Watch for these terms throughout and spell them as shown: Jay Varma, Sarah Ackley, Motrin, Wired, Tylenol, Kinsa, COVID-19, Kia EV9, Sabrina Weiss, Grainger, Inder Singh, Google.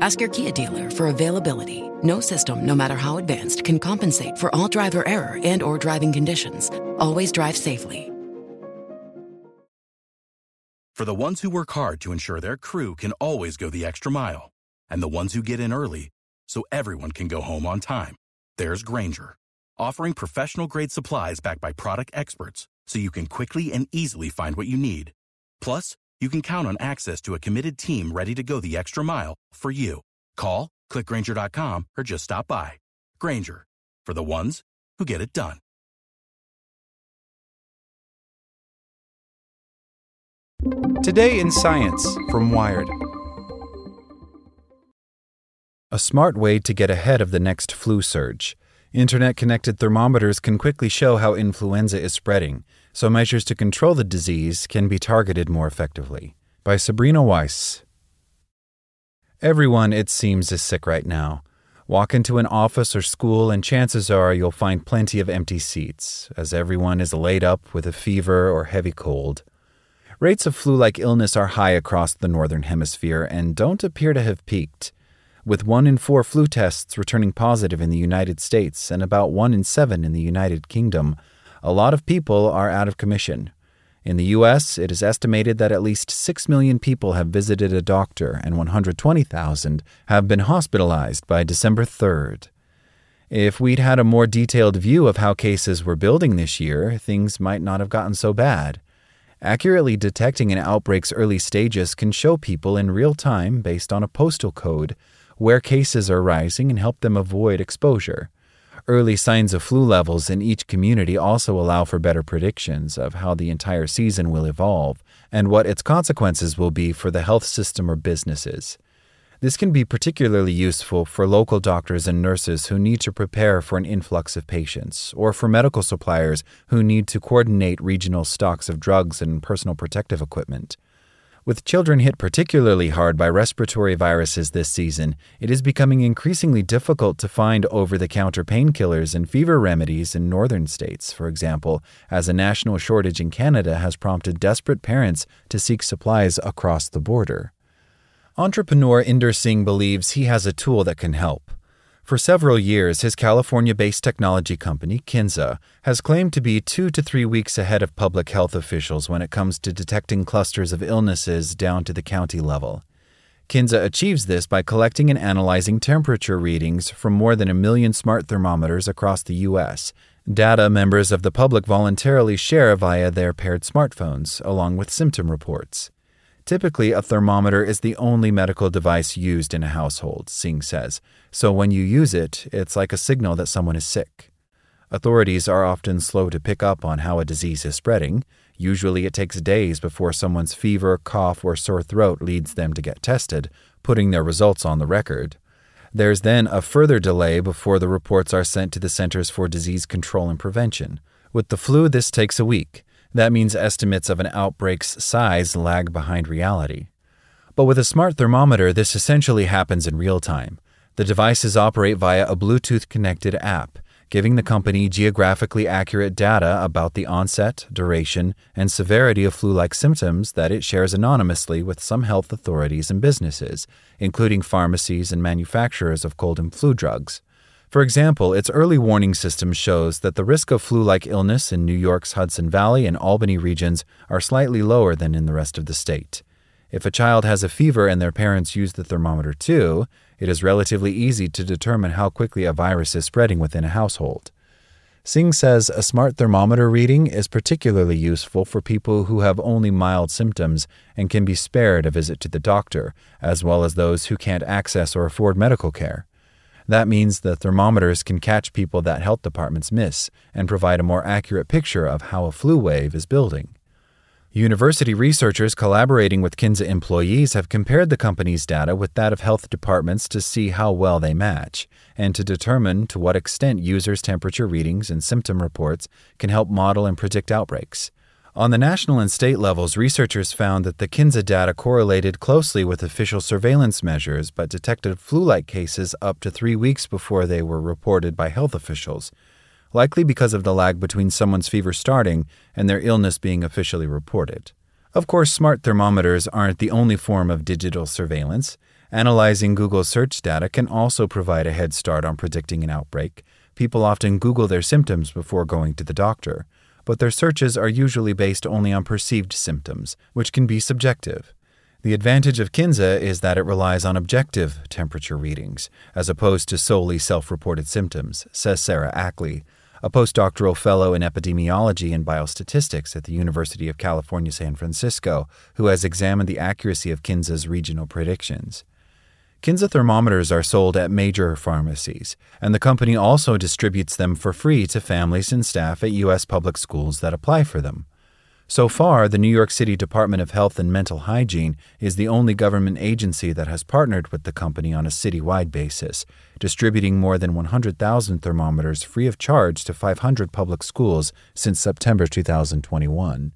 Ask your Kia dealer for availability. No system, no matter how advanced, can compensate for all driver error and or driving conditions. Always drive safely. For the ones who work hard to ensure their crew can always go the extra mile, and the ones who get in early so everyone can go home on time, there's Grainger, offering professional-grade supplies backed by product experts so you can quickly and easily find what you need. Plus, you can count on access to a committed team ready to go the extra mile for you. Call, click Grainger.com, or just stop by. Grainger, for the ones who get it done. Today in Science from Wired. A smart way to get ahead of the next flu surge. Internet-connected thermometers can quickly show how influenza is spreading, so measures to control the disease can be targeted more effectively. By Sabrina Weiss. Everyone, it seems, is sick right now. Walk into an office or school and chances are you'll find plenty of empty seats, as everyone is laid up with a fever or heavy cold. Rates of flu-like illness are high across the Northern Hemisphere and don't appear to have peaked, with 1 in 4 flu tests returning positive in the United States and about 1 in 7 in the United Kingdom. A lot of people are out of commission. In the U.S., it is estimated that at least 6 million people have visited a doctor and 120,000 have been hospitalized by December 3rd. If we'd had a more detailed view of how cases were building this year, things might not have gotten so bad. Accurately detecting an outbreak's early stages can show people in real time, based on a postal code, where cases are rising and help them avoid exposure. Early signs of flu levels in each community also allow for better predictions of how the entire season will evolve and what its consequences will be for the health system or businesses. This can be particularly useful for local doctors and nurses who need to prepare for an influx of patients, or for medical suppliers who need to coordinate regional stocks of drugs and personal protective equipment. With children hit particularly hard by respiratory viruses this season, it is becoming increasingly difficult to find over-the-counter painkillers and fever remedies in northern states, for example, as a national shortage in Canada has prompted desperate parents to seek supplies across the border. Entrepreneur Inder Singh believes he has a tool that can help. For several years, his California-based technology company, Kinsa, has claimed to be 2 to 3 weeks ahead of public health officials when it comes to detecting clusters of illnesses down to the county level. Kinsa achieves this by collecting and analyzing temperature readings from more than 1 million smart thermometers across the U.S., data members of the public voluntarily share via their paired smartphones, along with symptom reports. Typically, a thermometer is the only medical device used in a household, Singh says, so when you use it, it's like a signal that someone is sick. Authorities are often slow to pick up on how a disease is spreading. Usually it takes days before someone's fever, cough, or sore throat leads them to get tested, putting their results on the record. There's then a further delay before the reports are sent to the Centers for Disease Control and Prevention. With the flu, this takes a week. That means estimates of an outbreak's size lag behind reality. But with a smart thermometer, this essentially happens in real time. The devices operate via a Bluetooth-connected app, giving the company geographically accurate data about the onset, duration, and severity of flu-like symptoms that it shares anonymously with some health authorities and businesses, including pharmacies and manufacturers of cold and flu drugs. For example, its early warning system shows that the risk of flu-like illness in New York's Hudson Valley and Albany regions are slightly lower than in the rest of the state. If a child has a fever and their parents use the thermometer too, it is relatively easy to determine how quickly a virus is spreading within a household. Singh says a smart thermometer reading is particularly useful for people who have only mild symptoms and can be spared a visit to the doctor, as well as those who can't access or afford medical care. That means the thermometers can catch people that health departments miss and provide a more accurate picture of how a flu wave is building. University researchers collaborating with Kinsa employees have compared the company's data with that of health departments to see how well they match, and to determine to what extent users' temperature readings and symptom reports can help model and predict outbreaks. On the national and state levels, researchers found that the Kinsa data correlated closely with official surveillance measures but detected flu-like cases up to 3 weeks before they were reported by health officials, likely because of the lag between someone's fever starting and their illness being officially reported. Of course, smart thermometers aren't the only form of digital surveillance. Analyzing Google search data can also provide a head start on predicting an outbreak. People often Google their symptoms before going to the doctor, but their searches are usually based only on perceived symptoms, which can be subjective. The advantage of Kinsa is that it relies on objective temperature readings, as opposed to solely self-reported symptoms, says Sarah Ackley, a postdoctoral fellow in epidemiology and biostatistics at the University of California, San Francisco, who has examined the accuracy of Kinsa's regional predictions. Kinsa thermometers are sold at major pharmacies, and the company also distributes them for free to families and staff at U.S. public schools that apply for them. So far, the New York City Department of Health and Mental Hygiene is the only government agency that has partnered with the company on a citywide basis, distributing more than 100,000 thermometers free of charge to 500 public schools since September 2021.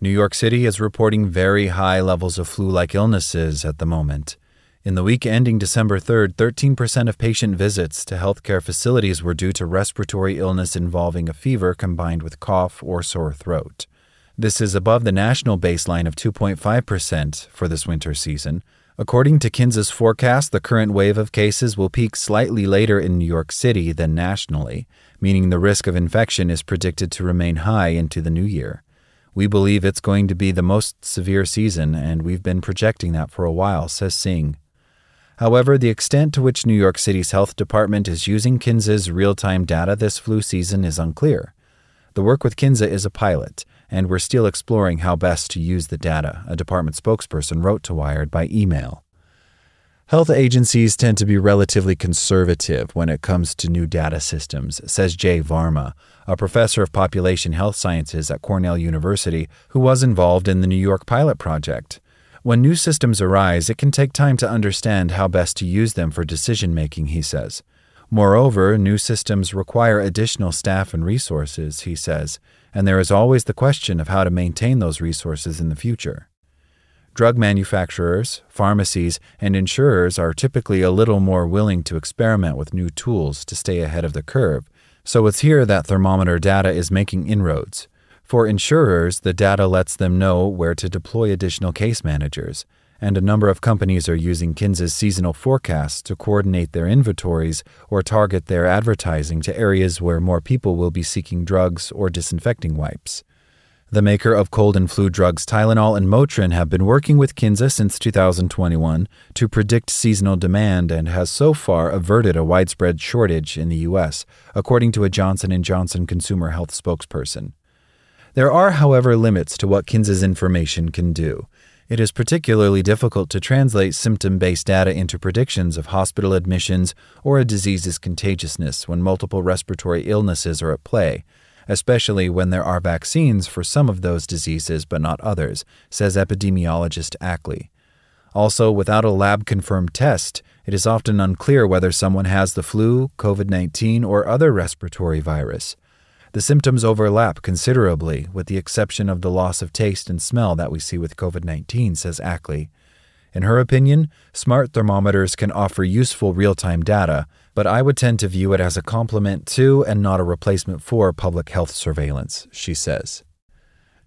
New York City is reporting very high levels of flu-like illnesses at the moment. In the week ending December 3rd, 13% of patient visits to healthcare facilities were due to respiratory illness involving a fever combined with cough or sore throat. This is above the national baseline of 2.5% for this winter season. According to Kinsa's forecast, the current wave of cases will peak slightly later in New York City than nationally, meaning the risk of infection is predicted to remain high into the new year. We believe it's going to be the most severe season, and we've been projecting that for a while, says Singh. However, the extent to which New York City's health department is using Kinsa's real-time data this flu season is unclear. The work with Kinsa is a pilot, and we're still exploring how best to use the data, a department spokesperson wrote to Wired by email. Health agencies tend to be relatively conservative when it comes to new data systems, says Jay Varma, a professor of population health sciences at Cornell University who was involved in the New York pilot project. When new systems arise, it can take time to understand how best to use them for decision-making, he says. Moreover, new systems require additional staff and resources, he says, and there is always the question of how to maintain those resources in the future. Drug manufacturers, pharmacies, and insurers are typically a little more willing to experiment with new tools to stay ahead of the curve, so it's here that thermometer data is making inroads. For insurers, the data lets them know where to deploy additional case managers, and a number of companies are using Kinsa's seasonal forecasts to coordinate their inventories or target their advertising to areas where more people will be seeking drugs or disinfecting wipes. The maker of cold and flu drugs Tylenol and Motrin have been working with Kinsa since 2021 to predict seasonal demand and has so far averted a widespread shortage in the U.S., according to a Johnson & Johnson consumer health spokesperson. There are, however, limits to what Kinsa's information can do. It is particularly difficult to translate symptom-based data into predictions of hospital admissions or a disease's contagiousness when multiple respiratory illnesses are at play, especially when there are vaccines for some of those diseases but not others, says epidemiologist Ackley. Also, without a lab-confirmed test, it is often unclear whether someone has the flu, COVID-19, or other respiratory virus. The symptoms overlap considerably, with the exception of the loss of taste and smell that we see with COVID-19, says Ackley. In her opinion, smart thermometers can offer useful real-time data, but I would tend to view it as a complement to and not a replacement for public health surveillance, she says.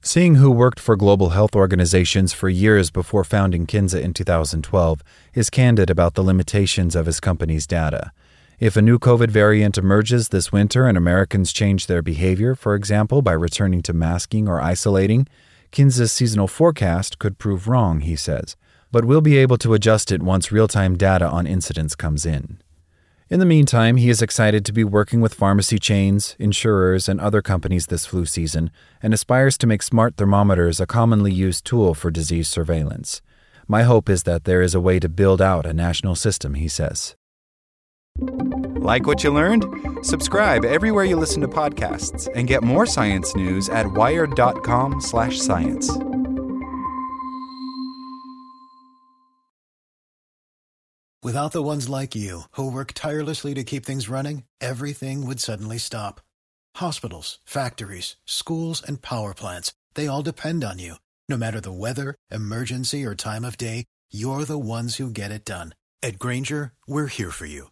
Singh, who worked for global health organizations for years before founding Kinsa in 2012, is candid about the limitations of his company's data. If a new COVID variant emerges this winter and Americans change their behavior, for example, by returning to masking or isolating, Kinsa's seasonal forecast could prove wrong, he says, but we'll be able to adjust it once real-time data on incidents comes in. In the meantime, he is excited to be working with pharmacy chains, insurers, and other companies this flu season, and aspires to make smart thermometers a commonly used tool for disease surveillance. My hope is that there is a way to build out a national system, he says. Like what you learned? Subscribe everywhere you listen to podcasts and get more science news at wired.com/science. Without the ones like you, who work tirelessly to keep things running, everything would suddenly stop. Hospitals, factories, schools, and power plants, they all depend on you. No matter the weather, emergency, or time of day, you're the ones who get it done. At Grainger, we're here for you,